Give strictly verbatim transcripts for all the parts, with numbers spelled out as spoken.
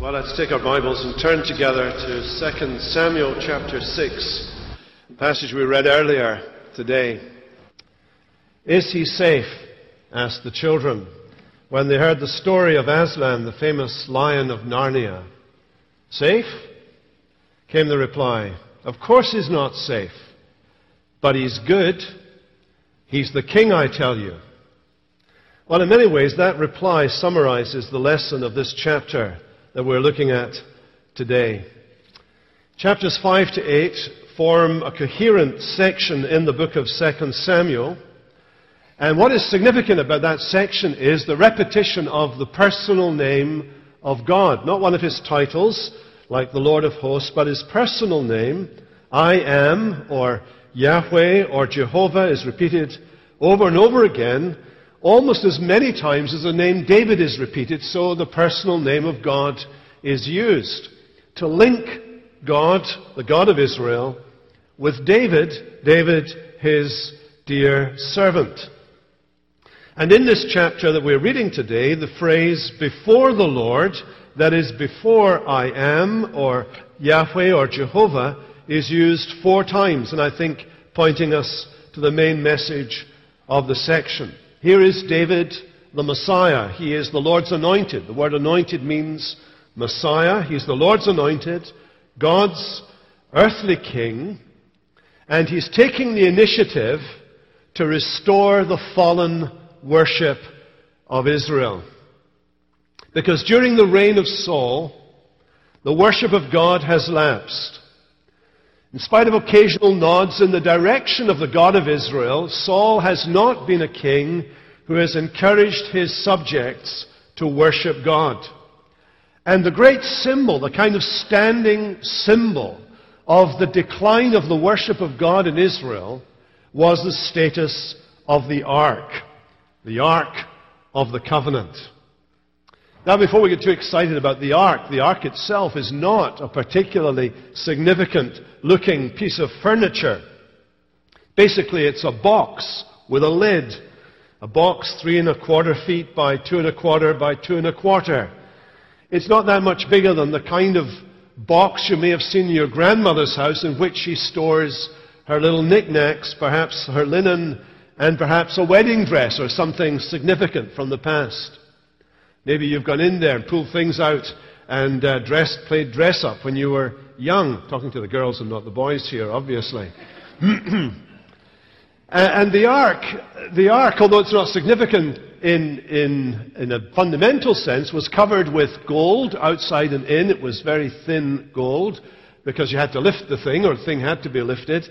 Well, let's take our Bibles and turn together to Second Samuel chapter six, the passage we read earlier today. Is he safe? Asked the children when they heard the story of Aslan, the famous lion of Narnia. Safe? Came the reply. Of course he's not safe, but he's good. He's the king, I tell you. Well, in many ways, that reply summarizes the lesson of this chapter that we're looking at today. Chapters five to eight form a coherent section in the book of Second Samuel. And what is significant about that section is the repetition of the personal name of God. Not one of his titles, like the Lord of hosts, but his personal name, I am, or Yahweh, or Jehovah, is repeated over and over again, almost as many times as the name David is repeated, so the personal name of God is used to link God, the God of Israel, with David, David, his dear servant. And in this chapter that we're reading today, the phrase before the Lord, that is before I am, or Yahweh, or Jehovah, is used four times, and I think pointing us to the main message of the section. Here is David, the Messiah. He is the Lord's anointed. The word anointed means Messiah. He's the Lord's anointed, God's earthly king, and he's taking the initiative to restore the fallen worship of Israel. Because during the reign of Saul, the worship of God has lapsed. In spite of occasional nods in the direction of the God of Israel, Saul has not been a king who has encouraged his subjects to worship God. And the great symbol, the kind of standing symbol of the decline of the worship of God in Israel, was the status of the Ark, the Ark of the Covenant. Now, before we get too excited about the Ark, the Ark itself is not a particularly significant-looking piece of furniture. Basically, it's a box with a lid, a box three and a quarter feet by two and a quarter by two and a quarter. It's not that much bigger than the kind of box you may have seen in your grandmother's house in which she stores her little knickknacks, perhaps her linen, and perhaps a wedding dress or something significant from the past. Maybe you've gone in there and pulled things out and uh, dressed, played dress-up when you were young. Talking to the girls and not the boys here, obviously. And the ark, the ark, although it's not significant in, in, in a fundamental sense, was covered with gold outside and in. It was very thin gold because you had to lift the thing, or the thing had to be lifted.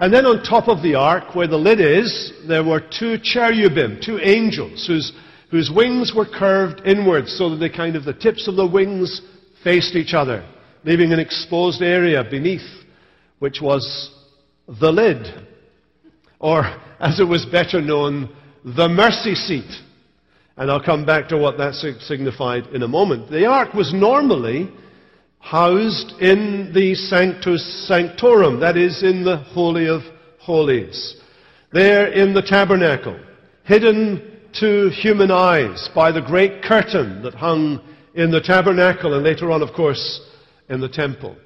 And then on top of the ark, where the lid is, there were two cherubim, two angels, whose... whose wings were curved inwards so that they kind of, the tips of the wings faced each other, leaving an exposed area beneath, which was the lid, or as it was better known, the mercy seat. And I'll come back to what that signified in a moment. The ark was normally housed in the Sanctus Sanctorum, that is, in the Holy of Holies, there in the tabernacle, hidden to human eyes by the great curtain that hung in the tabernacle and later on, of course, in the temple.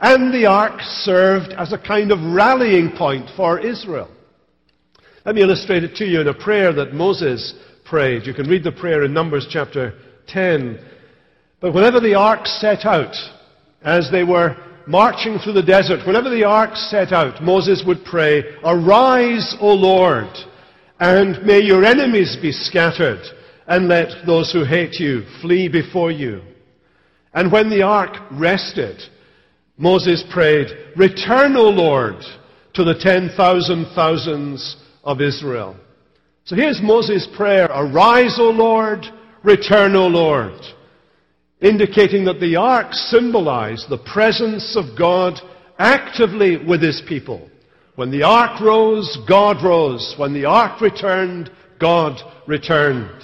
And the ark served as a kind of rallying point for Israel. Let me illustrate it to you in a prayer that Moses prayed. You can read the prayer in Numbers chapter ten. But whenever the ark set out, as they were marching through the desert, whenever the ark set out, Moses would pray, "Arise, O Lord, and may your enemies be scattered, and let those who hate you flee before you." And when the ark rested, Moses prayed, "Return, O Lord, to the ten thousand thousands of Israel." So here's Moses' prayer, "Arise, O Lord, return, O Lord," indicating that the ark symbolized the presence of God actively with his people. When the ark rose, God rose. When the ark returned, God returned.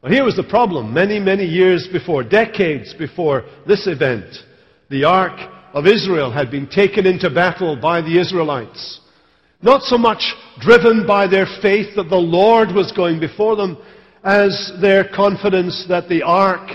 Well, here was the problem. Many, many years before, decades before this event, the ark of Israel had been taken into battle by the Israelites. Not so much driven by their faith that the Lord was going before them, as their confidence that the ark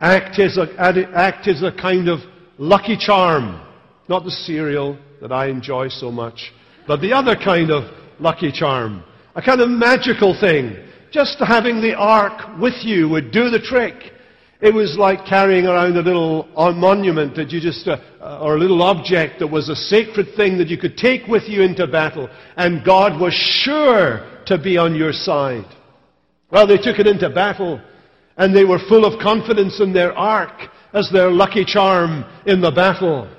Act is a, act is a kind of lucky charm. Not the cereal that I enjoy so much, but the other kind of lucky charm. A kind of magical thing. Just having the ark with you would do the trick. It was like carrying around a little monument that you just, uh, or a little object that was a sacred thing that you could take with you into battle. And God was sure to be on your side. Well, they took it into battle, and they were full of confidence in their ark as their lucky charm in the battle.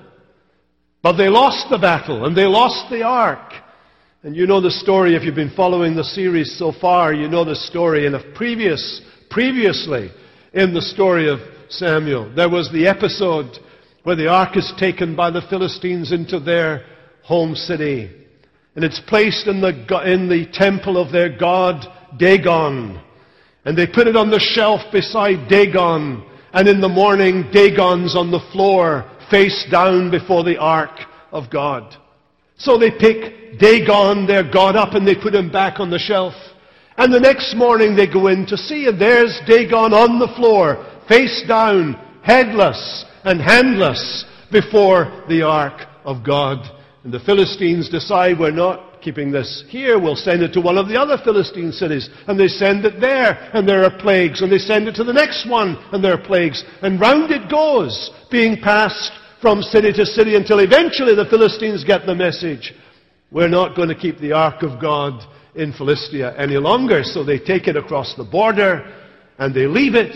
But they lost the battle, and they lost the ark. And you know the story, if you've been following the series so far, you know the story. And if previous, previously, in the story of Samuel, there was the episode where the ark is taken by the Philistines into their home city. And it's placed in the, in the temple of their god, Dagon. And they put it on the shelf beside Dagon. And in the morning, Dagon's on the floor, face down before the ark of God. So they pick Dagon, their god, up, and they put him back on the shelf. And the next morning they go in to see, and there's Dagon on the floor, face down, headless and handless before the ark of God. And the Philistines decide, we're not keeping this here, we'll send it to one of the other Philistine cities. And they send it there, and there are plagues. And they send it to the next one, and there are plagues. And round it goes, being passed from city to city, until eventually the Philistines get the message. We're not going to keep the ark of God in Philistia any longer. So they take it across the border, and they leave it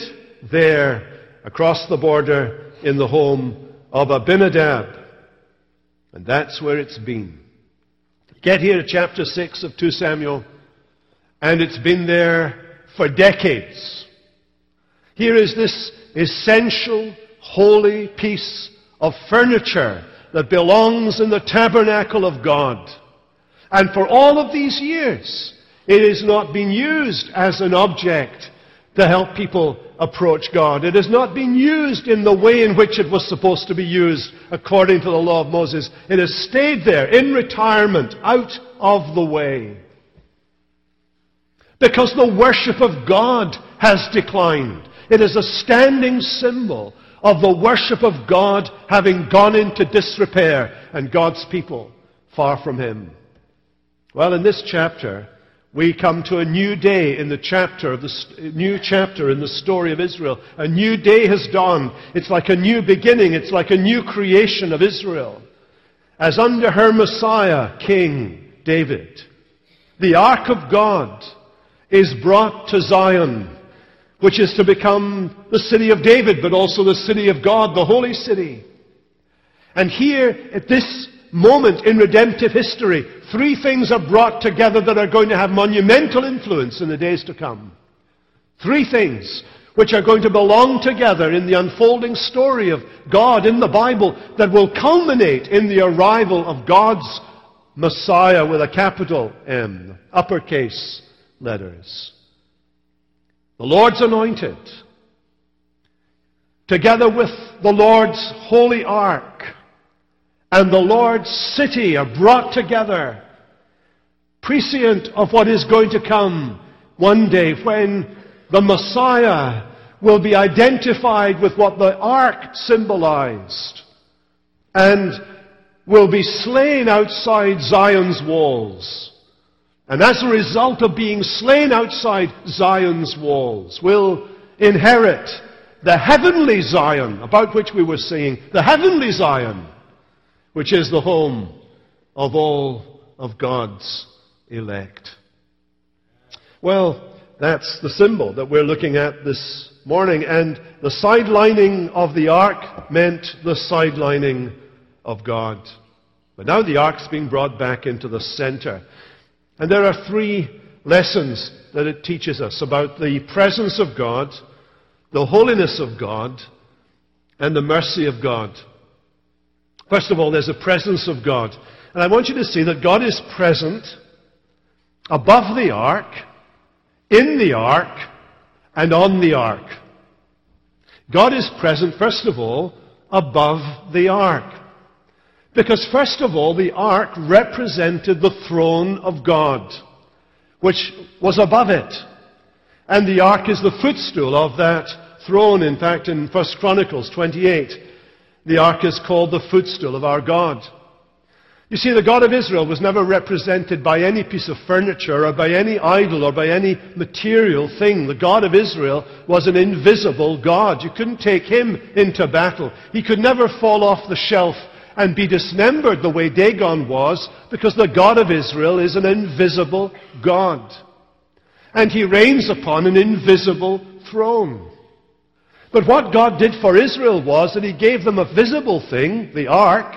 there across the border in the home of Abinadab. And that's where it's been. Get here to chapter six of Second Samuel, and it's been there for decades. Here is this essential holy piece of furniture that belongs in the tabernacle of God. And for all of these years, it has not been used as an object to help people approach God. It has not been used in the way in which it was supposed to be used according to the law of Moses. It has stayed there in retirement, out of the way. Because the worship of God has declined. It is a standing symbol of the worship of God having gone into disrepair, and God's people far from Him. Well, in this chapter, we come to a new day in the chapter, the new chapter in the story of Israel. A new day has dawned. It's like a new beginning. It's like a new creation of Israel. As under her Messiah, King David, the Ark of God is brought to Zion, which is to become the city of David, but also the city of God, the holy city. And here, at this moment in redemptive history, three things are brought together that are going to have monumental influence in the days to come. Three things which are going to belong together in the unfolding story of God in the Bible that will culminate in the arrival of God's Messiah with a capital M, uppercase letters. The Lord's anointed, together with the Lord's holy ark, and the Lord's city are brought together, prescient of what is going to come one day when the Messiah will be identified with what the ark symbolized and will be slain outside Zion's walls. And as a result of being slain outside Zion's walls, will inherit the heavenly Zion, about which we were singing, the heavenly Zion, which is the home of all of God's elect. Well, that's the symbol that we're looking at this morning. And the sidelining of the ark meant the sidelining of God. But now the ark's being brought back into the center. And there are three lessons that it teaches us about the presence of God, the holiness of God, and the mercy of God. First of all, there's the presence of God. And I want you to see that God is present above the ark, in the ark, and on the ark. God is present, first of all, above the ark. Because, first of all, the ark represented the throne of God, which was above it. And the ark is the footstool of that throne. In fact, in First Chronicles twenty-eight, the ark is called the footstool of our God. You see, the God of Israel was never represented by any piece of furniture or by any idol or by any material thing. The God of Israel was an invisible God. You couldn't take him into battle. He could never fall off the shelf and be dismembered the way Dagon was, because the God of Israel is an invisible God. And he reigns upon an invisible throne. But what God did for Israel was that he gave them a visible thing, the ark,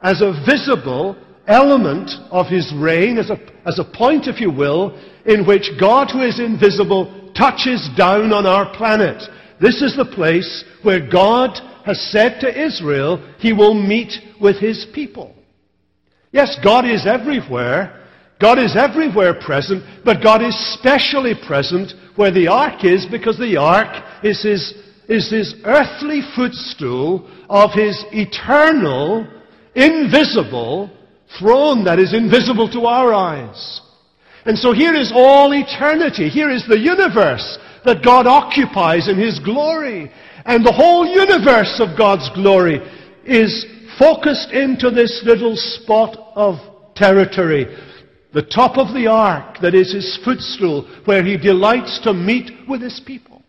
as a visible element of his reign, as a, as a point, if you will, in which God, who is invisible, touches down on our planet. This is the place where God has said to Israel, he will meet with his people. Yes, God is everywhere. God is everywhere present, but God is specially present where the ark is, because the ark is his, is his earthly footstool of his eternal, invisible throne that is invisible to our eyes. And so here is all eternity. Here is the universe that God occupies in his glory. And the whole universe of God's glory is focused into this little spot of territory. The top of the ark that is his footstool, where he delights to meet with his people.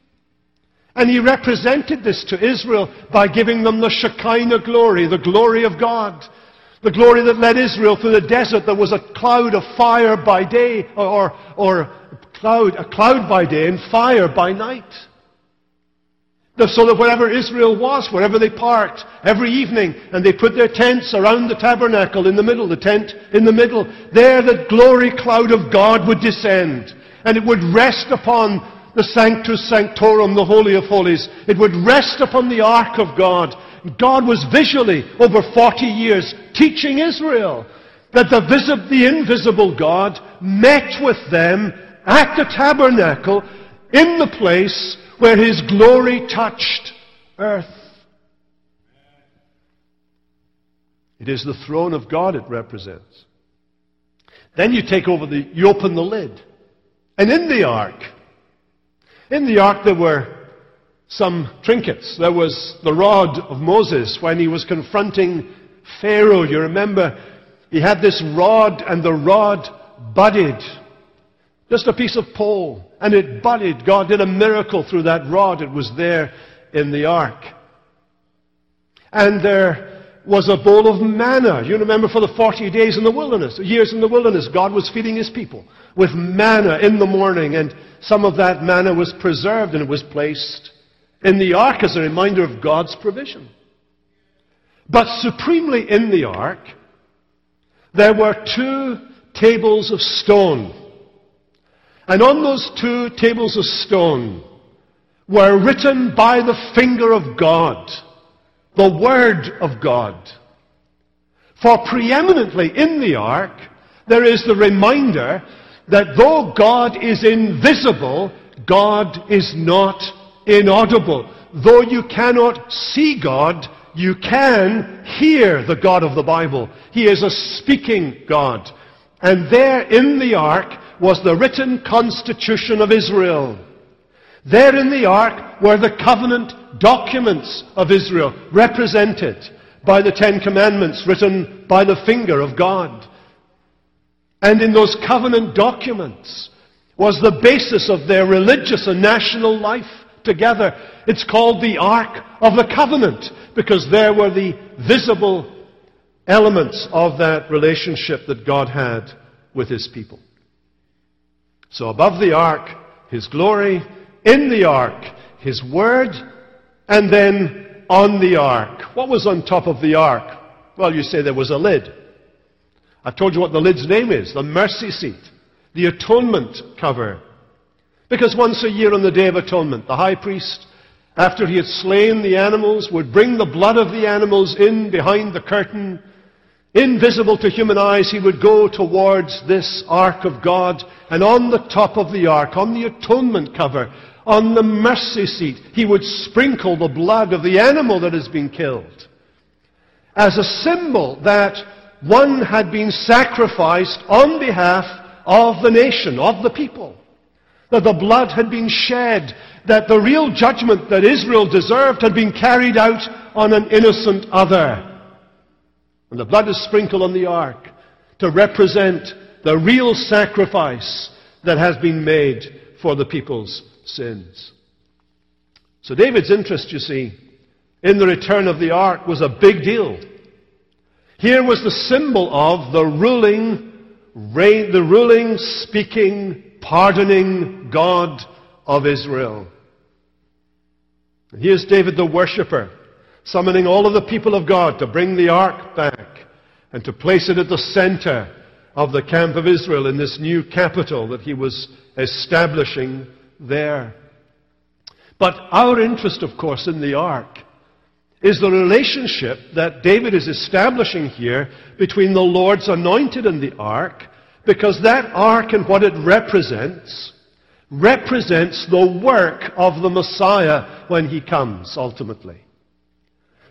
And he represented this to Israel by giving them the Shekinah glory, the glory of God. The glory that led Israel through the desert. There was a cloud of fire by day, or, or a, cloud, a cloud by day and fire by night. So that wherever Israel was, wherever they parked, every evening, and they put their tents around the tabernacle in the middle, the tent in the middle, there the glory cloud of God would descend, and it would rest upon the Sanctus Sanctorum, the Holy of Holies. It would rest upon the Ark of God. God was visually, over forty years, teaching Israel that the, visi- the invisible God met with them at the tabernacle in the place where his glory touched earth. It is the throne of God it represents. Then you take over the, you open the lid. And in the ark, in the ark there were some trinkets. There was the rod of Moses when he was confronting Pharaoh. You remember, he had this rod, and the rod budded. Just a piece of pole, and it budded. God did a miracle through that rod. It was there in the ark. And there was a bowl of manna. You remember, for the forty days in the wilderness, years in the wilderness, God was feeding his people with manna in the morning, and some of that manna was preserved, and it was placed in the ark as a reminder of God's provision. But supremely in the ark, there were two tables of stone. And on those two tables of stone were written by the finger of God, the Word of God. For preeminently in the ark, there is the reminder that though God is invisible, God is not inaudible. Though you cannot see God, you can hear the God of the Bible. He is a speaking God. And there in the ark was the written constitution of Israel. There in the ark were the covenant documents of Israel, represented by the Ten Commandments written by the finger of God. And in those covenant documents was the basis of their religious and national life together. It's called the Ark of the Covenant, because there were the visible elements of that relationship that God had with his people. So above the ark, his glory; in the ark, his word; and then on the ark. What was on top of the ark? Well, you say there was a lid. I've told you what the lid's name is, the mercy seat, the atonement cover. Because once a year on the Day of Atonement, the high priest, after he had slain the animals, would bring the blood of the animals in behind the curtain. Invisible to human eyes, he would go towards this ark of God, and on the top of the ark, on the atonement cover, on the mercy seat, he would sprinkle the blood of the animal that has been killed, as a symbol that one had been sacrificed on behalf of the nation, of the people. that the blood had been shed, that the real judgment that Israel deserved had been carried out on an innocent other. And the blood is sprinkled on the ark to represent the real sacrifice that has been made for the people's sins. So David's interest, you see, in the return of the ark was a big deal. Here was the symbol of the ruling, the ruling, speaking, pardoning God of Israel. And here's David the worshipper, summoning all of the people of God to bring the ark back and to place it at the center of the camp of Israel in this new capital that he was establishing there. But our interest, of course, in the ark is the relationship that David is establishing here between the Lord's anointed and the ark, because that ark and what it represents, represents the work of the Messiah when he comes, ultimately.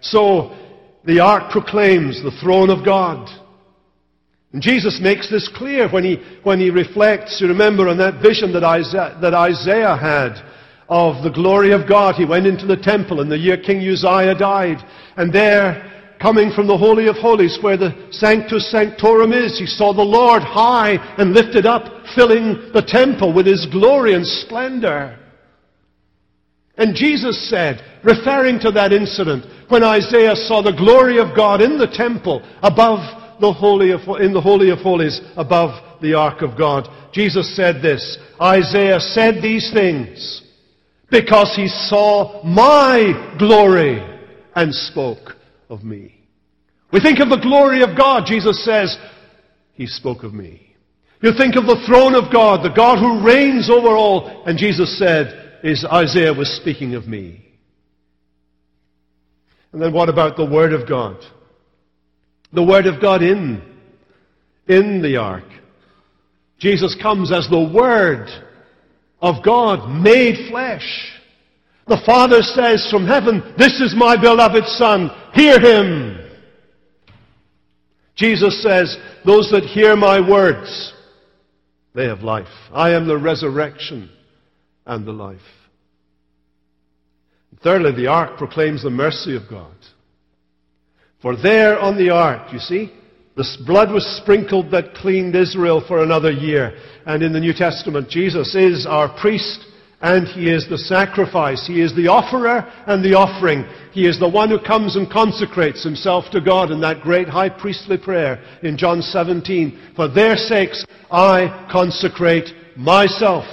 So, the ark proclaims the throne of God. And Jesus makes this clear when he, when he reflects, you remember, on that vision that Isaiah, that Isaiah had of the glory of God. He went into the temple in the year King Uzziah died. And there, coming from the Holy of Holies, where the Sanctus Sanctorum is, he saw the Lord high and lifted up, filling the temple with his glory and splendor. And Jesus said, referring to that incident, when Isaiah saw the glory of God in the temple above the Holy of, in the Holy of Holies above the Ark of God. Jesus said this, Isaiah said these things because he saw my glory and spoke of me. We think of the glory of God, Jesus says, he spoke of me. You think of the throne of God, the God who reigns over all, and Jesus said, is Isaiah was speaking of me. And then what about the Word of God? The Word of God in, in the ark. Jesus comes as the Word of God made flesh. The Father says from heaven, this is my beloved Son, hear him. Jesus says, those that hear my words, they have life. I am the resurrection and the life. Thirdly, the ark proclaims the mercy of God. For there on the ark, you see, the blood was sprinkled that cleaned Israel for another year. And in the New Testament, Jesus is our priest and he is the sacrifice. He is the offerer and the offering. He is the one who comes and consecrates himself to God in that great high priestly prayer in John seventeen. For their sakes, I consecrate myself.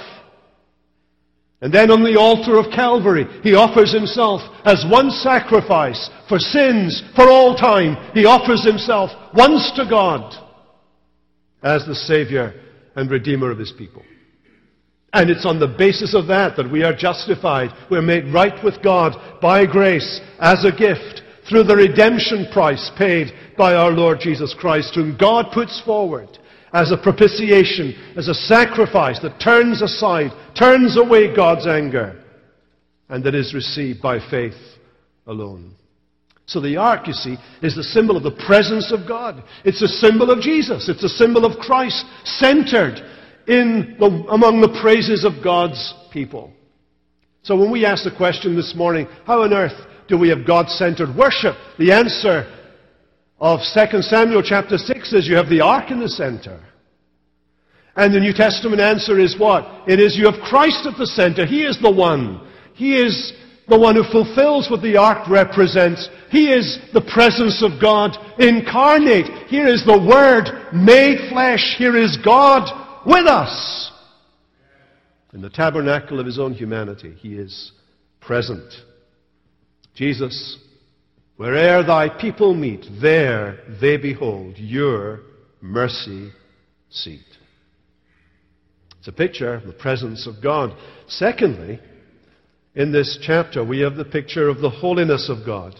And then on the altar of Calvary, he offers himself as one sacrifice for sins for all time. He offers himself once to God as the Savior and Redeemer of his people. And it's on the basis of that that we are justified. We're made right with God by grace as a gift through the redemption price paid by our Lord Jesus Christ, whom God puts forward as a propitiation, as a sacrifice that turns aside, turns away God's anger, and that is received by faith alone. So the ark, you see, is the symbol of the presence of God. It's a symbol of Jesus. It's a symbol of Christ, centered in the, among the praises of God's people. So when we ask the question this morning, how on earth do we have God-centered worship? The answer of Second Samuel chapter six is you have the ark in the center. And the New Testament answer is what? It is you have Christ at the center. He is the one. He is the one who fulfills what the ark represents. He is the presence of God incarnate. Here is the Word made flesh. Here is God with us. In the tabernacle of his own humanity, he is present. Jesus, where'er thy people meet, there they behold your mercy seat. It's a picture of the presence of God. Secondly, in this chapter, we have the picture of the holiness of God.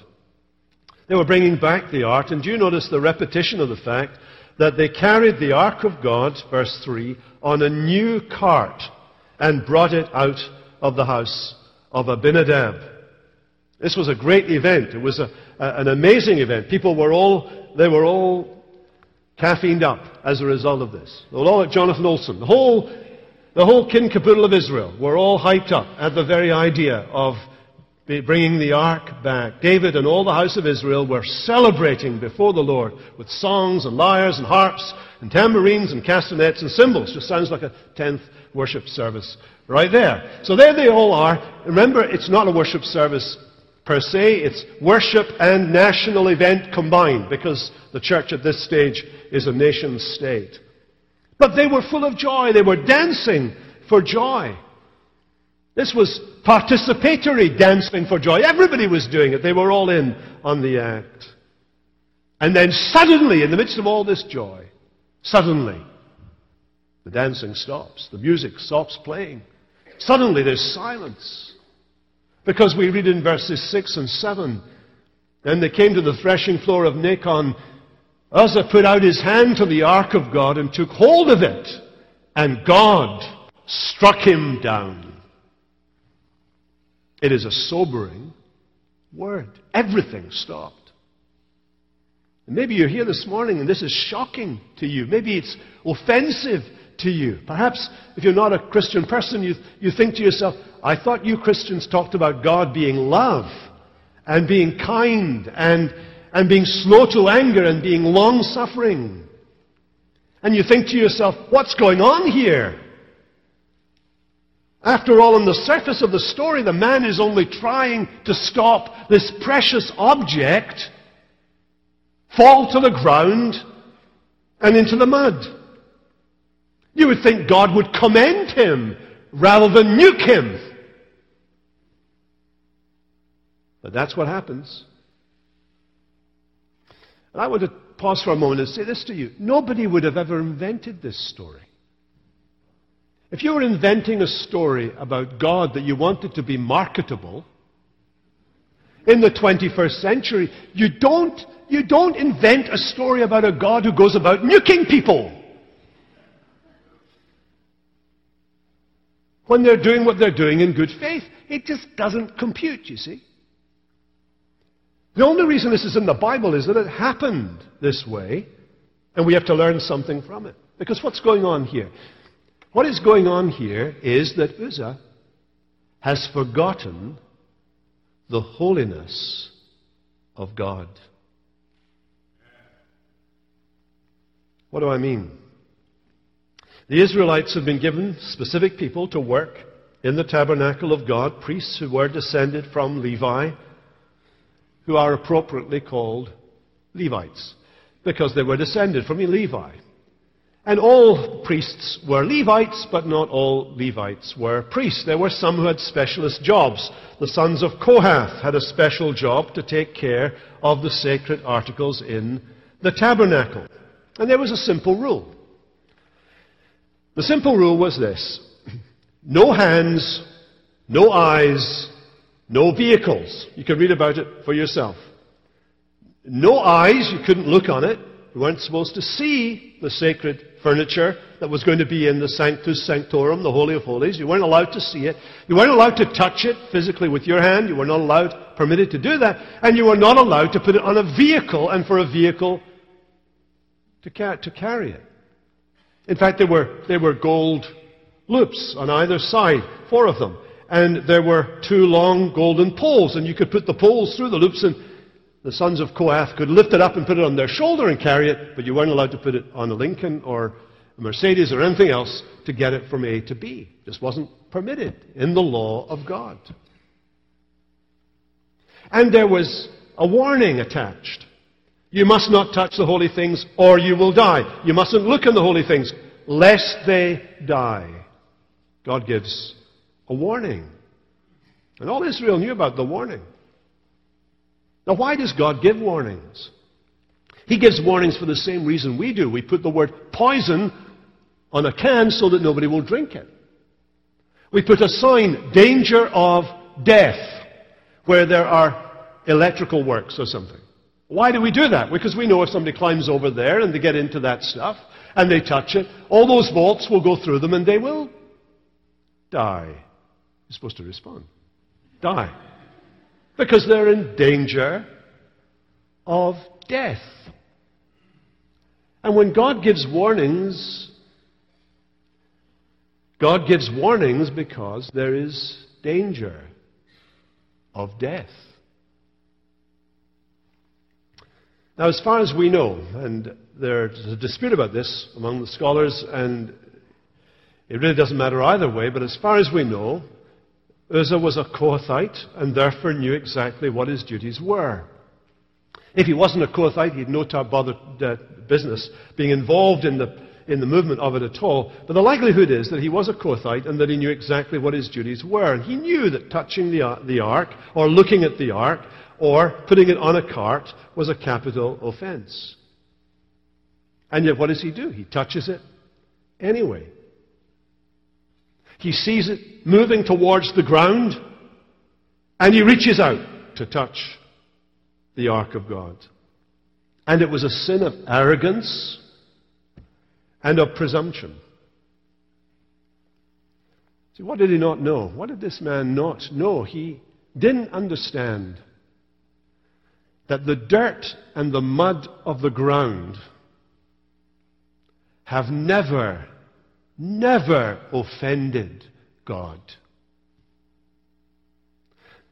They were bringing back the ark, and do you notice the repetition of the fact that they carried the ark of God, verse three, on a new cart and brought it out of the house of Abinadab. This was a great event. It was a, a, an amazing event. People were all, they were all caffeined up as a result of this. All at Jonathan Olson. The whole The whole kin caboodle of Israel were all hyped up at the very idea of bringing the ark back. David and all the house of Israel were celebrating before the Lord with songs and lyres and harps and tambourines and castanets and cymbals. Just sounds like a tenth worship service right there. So there they all are. Remember, it's not a worship service per se. It's worship and national event combined, because the church at this stage is a nation state. But they were full of joy. They were dancing for joy. This was participatory dancing for joy. Everybody was doing it. They were all in on the act. And then suddenly, in the midst of all this joy, suddenly, the dancing stops. The music stops playing. Suddenly there's silence. Because we read in verses six and seven, "Then they came to the threshing floor of Nacon. Uzzah put out his hand to the ark of God and took hold of it, and God struck him down." It is a sobering word. Everything stopped. And maybe you're here this morning and this is shocking to you. Maybe it's offensive to you. Perhaps if you're not a Christian person, you, you think to yourself, I thought you Christians talked about God being love and being kind and, and being slow to anger and being long-suffering. And you think to yourself, what's going on here? After all, on the surface of the story, the man is only trying to stop this precious object fall to the ground and into the mud. You would think God would commend him rather than nuke him. But that's what happens. And I want to pause for a moment and say this to you. Nobody would have ever invented this story. If you were inventing a story about God that you wanted to be marketable in the twenty-first century, you don't, you don't invent a story about a God who goes about nuking people when they're doing what they're doing in good faith. It just doesn't compute, you see. The only reason this is in the Bible is that it happened this way, and we have to learn something from it. Because what's going on here? What is going on here is that Uzzah has forgotten the holiness of God. What do I mean? The Israelites have been given specific people to work in the tabernacle of God, priests who were descended from Levi, who are appropriately called Levites, because they were descended from Levi. And all priests were Levites, but not all Levites were priests. There were some who had specialist jobs. The sons of Kohath had a special job to take care of the sacred articles in the tabernacle. And there was a simple rule. The simple rule was this: no hands, no eyes, no vehicles. You can read about it for yourself. No eyes, you couldn't look on it. You weren't supposed to see the sacred furniture that was going to be in the Sanctus Sanctorum, the Holy of Holies. You weren't allowed to see it. You weren't allowed to touch it physically with your hand. You were not allowed, permitted to do that. And you were not allowed to put it on a vehicle and for a vehicle to, car- to carry it. In fact, there were, there were gold loops on either side, four of them. And there were two long golden poles, and you could put the poles through the loops, and the sons of Kohath could lift it up and put it on their shoulder and carry it, but you weren't allowed to put it on a Lincoln or a Mercedes or anything else to get it from A to B. It just wasn't permitted in the law of God. And there was a warning attached. You must not touch the holy things or you will die. You mustn't look on the holy things lest they die. God gives a warning. And all Israel knew about the warning. Now, why does God give warnings? He gives warnings for the same reason we do. We put the word poison on a can so that nobody will drink it. We put a sign, danger of death, where there are electrical works or something. Why do we do that? Because we know if somebody climbs over there and they get into that stuff and they touch it, all those volts will go through them and they will die. You're supposed to respond. Die. Because they're in danger of death. And when God gives warnings, God gives warnings because there is danger of death. Now, as far as we know, and there's a dispute about this among the scholars, and it really doesn't matter either way, but as far as we know, Uzzah was a Kohathite and therefore knew exactly what his duties were. If he wasn't a Kohathite, he'd no bother uh, business being involved in the, in the movement of it at all. But the likelihood is that he was a Kohathite and that he knew exactly what his duties were. And he knew that touching the, uh, the ark, or looking at the ark, or putting it on a cart was a capital offense. And yet what does he do? He touches it anyway. He sees it moving towards the ground, and he reaches out to touch the ark of God. And it was a sin of arrogance and of presumption. See, what did he not know? What did this man not know? He didn't understand that the dirt and the mud of the ground have never, never offended God.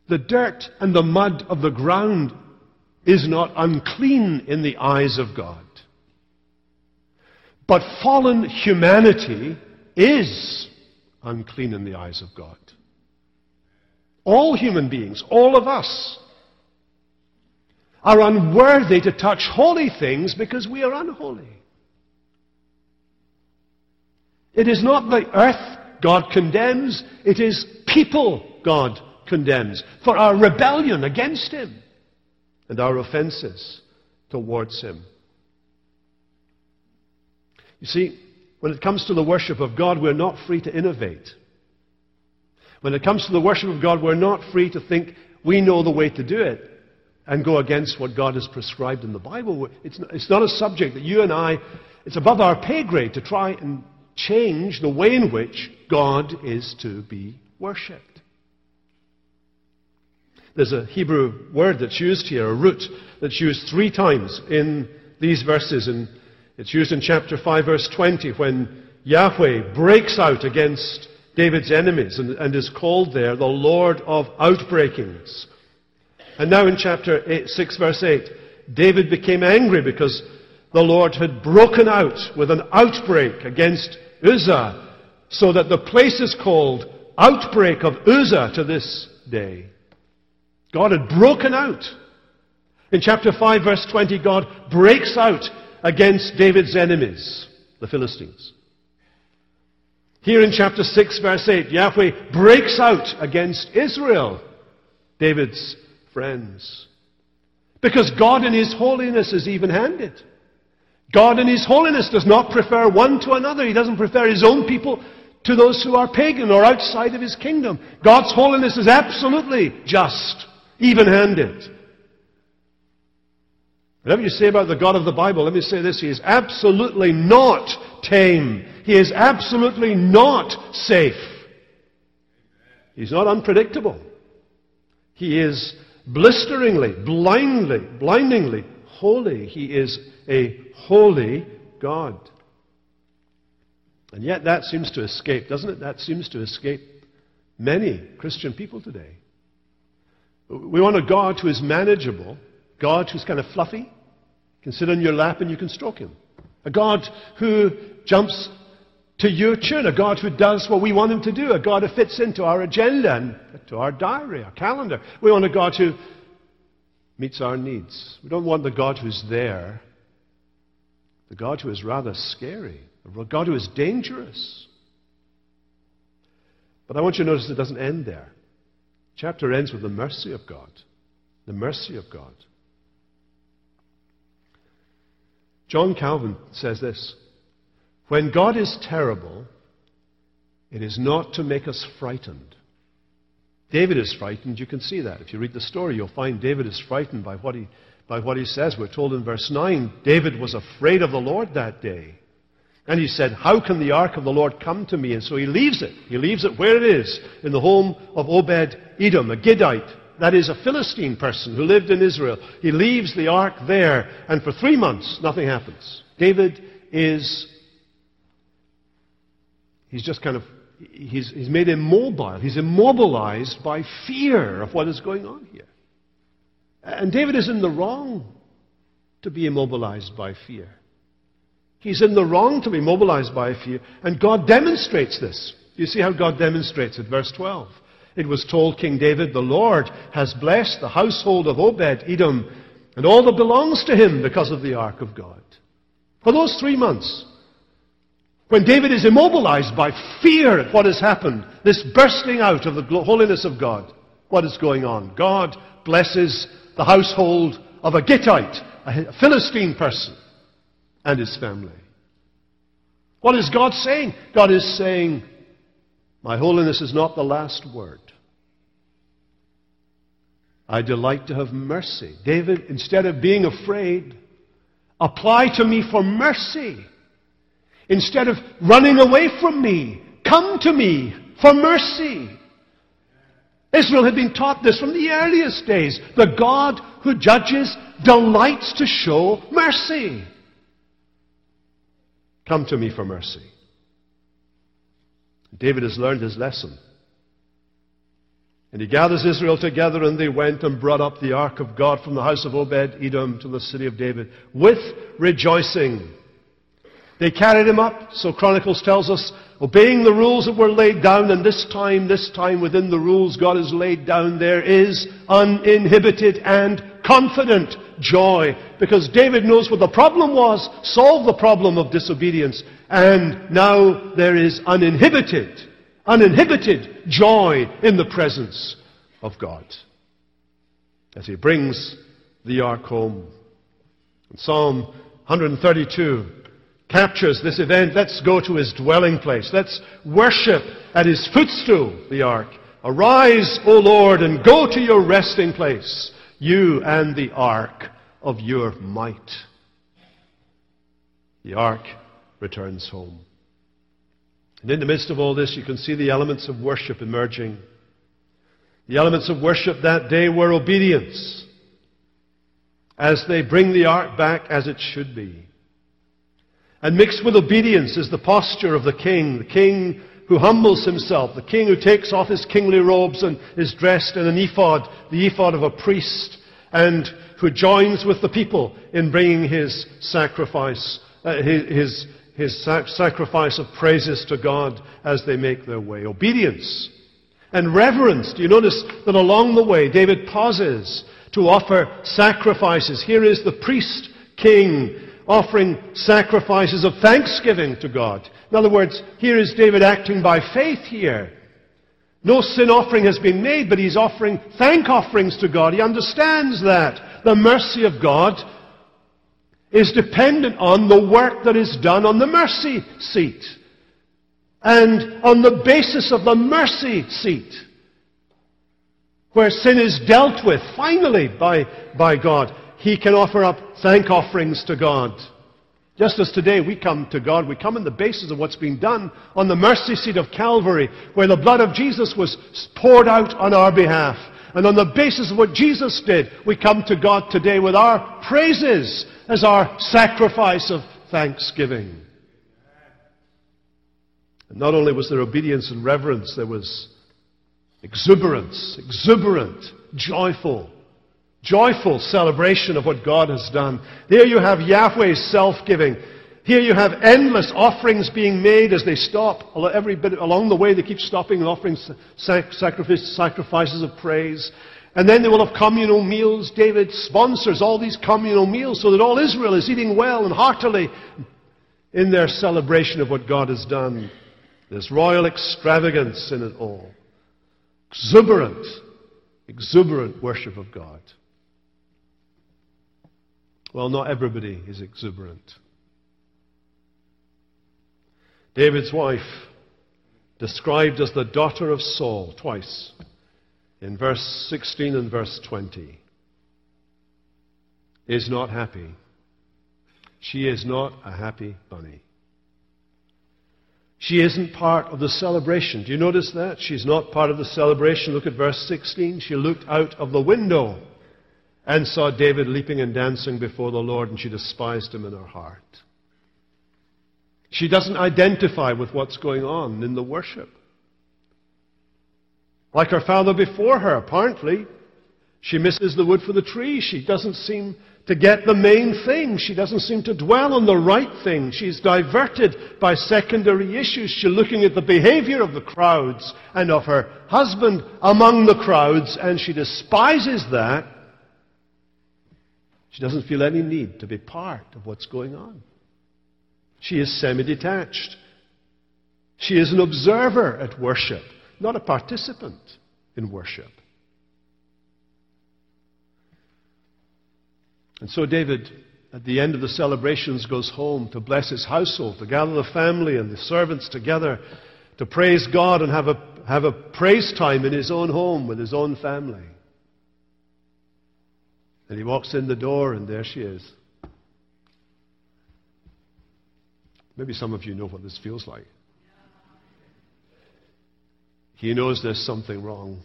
The dirt and the mud of the ground is not unclean in the eyes of God. But fallen humanity is unclean in the eyes of God. All human beings, all of us, are unworthy to touch holy things because we are unholy. It is not the earth God condemns, it is people God condemns for our rebellion against Him and our offenses towards Him. You see, when it comes to the worship of God, we're not free to innovate. When it comes to the worship of God, we're not free to think we know the way to do it and go against what God has prescribed in the Bible. It's not a subject that you and I, it's above our pay grade to try and change the way in which God is to be worshipped. There's a Hebrew word that's used here, a root, that's used three times in these verses. And it's used in chapter five, verse twenty, when Yahweh breaks out against David's enemies and, and is called there the Lord of outbreakings. And now in chapter eight, six, verse eight, David became angry because the Lord had broken out with an outbreak against Uzzah, so that the place is called Outbreak of Uzzah to this day. God had broken out. In chapter five, verse twenty, God breaks out against David's enemies, the Philistines. Here in chapter six, verse eight, Yahweh breaks out against Israel, David's friends. Because God in His holiness is even-handed. God in His holiness does not prefer one to another. He doesn't prefer His own people to those who are pagan or outside of His kingdom. God's holiness is absolutely just, even-handed. Whatever you say about the God of the Bible, let me say this. He is absolutely not tame. He is absolutely not safe. He's not unpredictable. He is blisteringly, blindly, blindingly holy. He is a holy God. And yet that seems to escape, doesn't it? That seems to escape many Christian people today. We want a God who is manageable, God who's kind of fluffy, can sit on your lap and you can stroke Him. A God who jumps to your tune, a God who does what we want Him to do, a God who fits into our agenda and to our diary, our calendar. We want a God who meets our needs. We don't want the God who's there, the God who is rather scary, a God who is dangerous. But I want you to notice it doesn't end there. The chapter ends with the mercy of God. The mercy of God. John Calvin says this: when God is terrible, it is not to make us frightened. David is frightened. You can see that. If you read the story, you'll find David is frightened by what he, by what he says. We're told in verse nine, David was afraid of the Lord that day. And he said, how can the ark of the Lord come to me? And so he leaves it. He leaves it where it is, in the home of Obed-Edom, a Gittite. That is a Philistine person who lived in Israel. He leaves the ark there, and for three months, nothing happens. David is, he's just kind of he's, he's made immobile. He's immobilized by fear of what is going on here. And David is in the wrong to be immobilized by fear. He's in the wrong to be mobilized by fear. And God demonstrates this. You see how God demonstrates it. Verse twelve. It was told King David, "The Lord has blessed the household of Obed-Edom and all that belongs to him because of the ark of God." For those three months, when David is immobilized by fear at what has happened, this bursting out of the holiness of God, what is going on? God blesses the household of a Gittite, a Philistine person, and his family. What is God saying? God is saying, my holiness is not the last word. I delight to have mercy. David, instead of being afraid, apply to me for mercy. Instead of running away from me, come to me for mercy. Israel had been taught this from the earliest days. The God who judges delights to show mercy. Come to me for mercy. David has learned his lesson. And he gathers Israel together, and they went and brought up the ark of God from the house of Obed-Edom to the city of David with rejoicing. They carried him up, so Chronicles tells us, obeying the rules that were laid down, and this time, this time within the rules God has laid down, there is uninhibited and confident joy, because David knows what the problem was, solved the problem of disobedience, and now there is uninhibited, uninhibited joy in the presence of God as he brings the ark home. And Psalm one thirty-two captures this event. Let's go to his dwelling place. Let's worship at his footstool, the ark. Arise, O Lord, and go to your resting place, you and the ark of your might. The ark returns home. And in the midst of all this, you can see the elements of worship emerging. The elements of worship that day were obedience, as they bring the ark back as it should be. And mixed with obedience is the posture of the king, the king who humbles himself, the king who takes off his kingly robes and is dressed in an ephod, the ephod of a priest, and who joins with the people in bringing his sacrifice, uh, his, his sac- sacrifice of praises to God as they make their way. Obedience and reverence. Do you notice that along the way, David pauses to offer sacrifices? Here is the priest king offering sacrifices of thanksgiving to God. In other words, here is David acting by faith here. No sin offering has been made, but he's offering thank offerings to God. He understands that the mercy of God is dependent on the work that is done on the mercy seat. And on the basis of the mercy seat, where sin is dealt with finally by, by God, he can offer up thank offerings to God. Just as today we come to God, we come on the basis of what's been done on the mercy seat of Calvary, where the blood of Jesus was poured out on our behalf. And on the basis of what Jesus did, we come to God today with our praises as our sacrifice of thanksgiving. And not only was there obedience and reverence, there was exuberance, exuberant, joyful Joyful celebration of what God has done. There you have Yahweh's self-giving. Here you have endless offerings being made as they stop. Every bit along the way they keep stopping and offering sac- sacrifice, sacrifices of praise. And then they will have communal meals. David sponsors all these communal meals so that all Israel is eating well and heartily in their celebration of what God has done. There's royal extravagance in it all. Exuberant, exuberant worship of God. Well, not everybody is exuberant. David's wife, described as the daughter of Saul twice, in verse sixteen and verse twenty, is not happy. She is not a happy bunny. She isn't part of the celebration. Do you notice that? She's not part of the celebration. Look at verse sixteen. She looked out of the window and saw David leaping and dancing before the Lord, and she despised him in her heart. She doesn't identify with what's going on in the worship. Like her father before her, apparently. She misses the wood for the tree. She doesn't seem to get the main thing. She doesn't seem to dwell on the right thing. She's diverted by secondary issues. She's looking at the behavior of the crowds and of her husband among the crowds, and she despises that. She doesn't feel any need to be part of what's going on. She is semi-detached. She is an observer at worship, not a participant in worship. And so David, at the end of the celebrations, goes home to bless his household, to gather the family and the servants together, to praise God and have a, have a praise time in his own home with his own family. And he walks in the door, and there she is. Maybe some of you know what this feels like. He knows there's something wrong.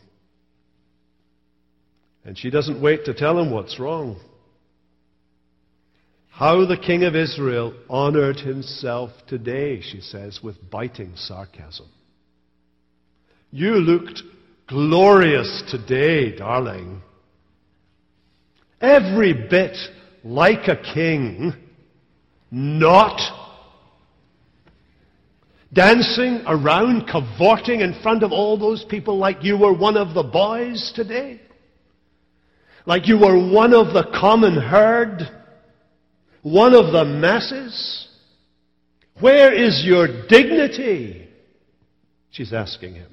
And she doesn't wait to tell him what's wrong. How the king of Israel honored himself today, she says, with biting sarcasm. You looked glorious today, darling. Every bit like a king. Not dancing around, cavorting in front of all those people like you were one of the boys today. Like you were one of the common herd. One of the masses? Where is your dignity? She's asking him.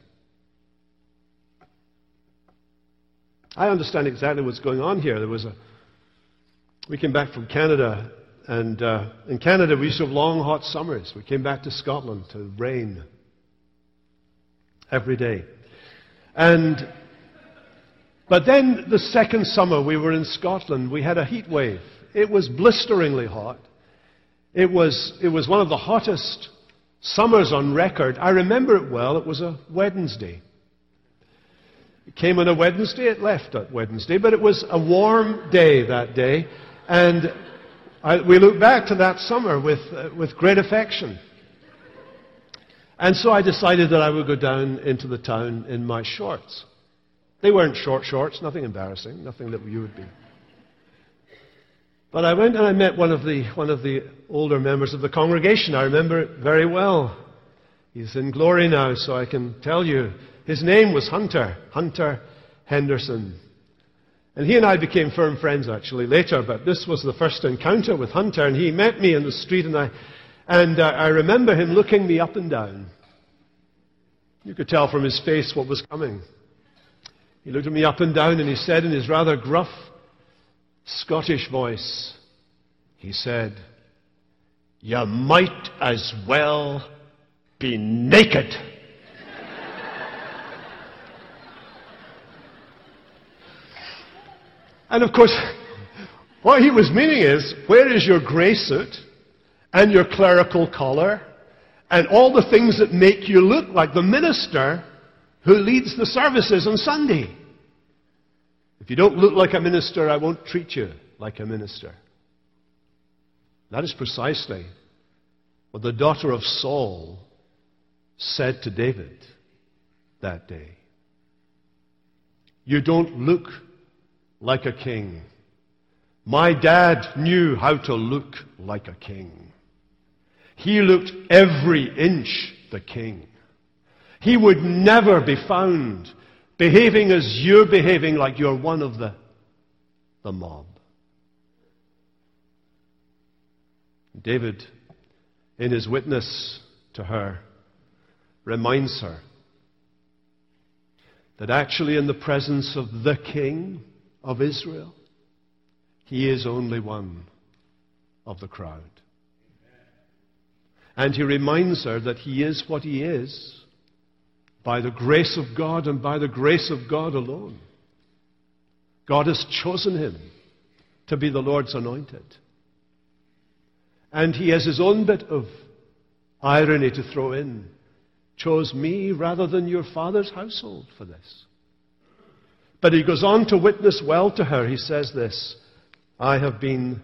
I understand exactly what's going on here. There was a... We came back from Canada, and uh, in Canada we used to have long, hot summers. We came back to Scotland to rain every day. And... But then the second summer we were in Scotland, we had a heat wave. It was blisteringly hot. It was, it was one of the hottest summers on record. I remember it well. It was a Wednesday. It came on a Wednesday. It left at Wednesday. But it was a warm day that day. And I, we look back to that summer with, uh, with great affection. And so I decided that I would go down into the town in my shorts. They weren't short shorts, nothing embarrassing, nothing that you would be. But I went and I met one of the one of the older members of the congregation. I remember it very well. He's in glory now, so I can tell you. His name was Hunter, Hunter Henderson. And he and I became firm friends, actually, later. But this was the first encounter with Hunter, and he met me in the street, and I, and uh, I remember him looking me up and down. You could tell from his face what was coming. He looked at me up and down, and he said in his rather gruff, Scottish voice, he said, "You might as well be naked." And of course, what he was meaning is, where is your grey suit and your clerical collar and all the things that make you look like the minister who leads the services on Sunday? If you don't look like a minister, I won't treat you like a minister. That is precisely what the daughter of Saul said to David that day. You don't look like a king. My dad knew how to look like a king. He looked every inch the king. He would never be found behaving as you're behaving, like you're one of the, the mob. David, in his witness to her, reminds her that actually in the presence of the King of Israel, he is only one of the crowd. And he reminds her that he is what he is by the grace of God and by the grace of God alone. God has chosen him to be the Lord's anointed. And he has his own bit of irony to throw in. Chose me rather than your father's household for this. But he goes on to witness well to her. He says this, I have been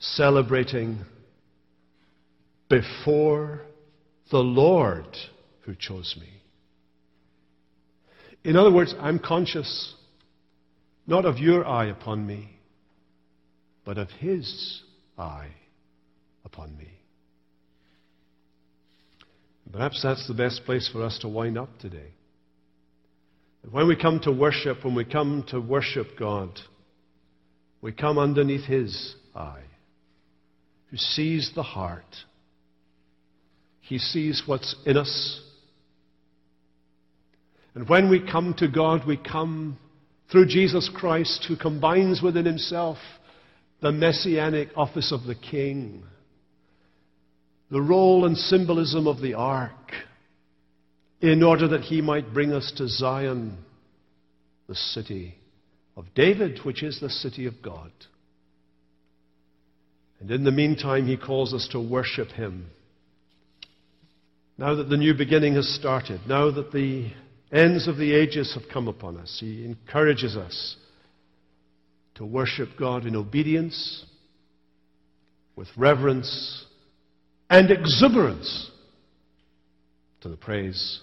celebrating before the Lord who chose me. In other words, I'm conscious not of your eye upon me, but of his eye upon me. Perhaps that's the best place for us to wind up today. When we come to worship, when we come to worship God, we come underneath his eye, who sees the heart. He sees what's in us. And when we come to God, we come through Jesus Christ, who combines within himself the messianic office of the king, the role and symbolism of the ark, in order that he might bring us to Zion, the city of David, which is the city of God. And in the meantime, he calls us to worship him. Now that the new beginning has started, now that the ends of the ages have come upon us, he encourages us to worship God in obedience, with reverence, and exuberance to the praise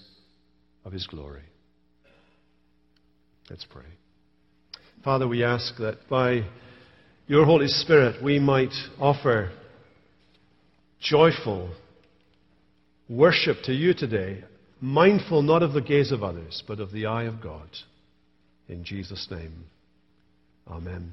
of his glory. Let's pray. Father, we ask that by your Holy Spirit we might offer joyful worship to you today, mindful not of the gaze of others, but of the eye of God. In Jesus' name, amen.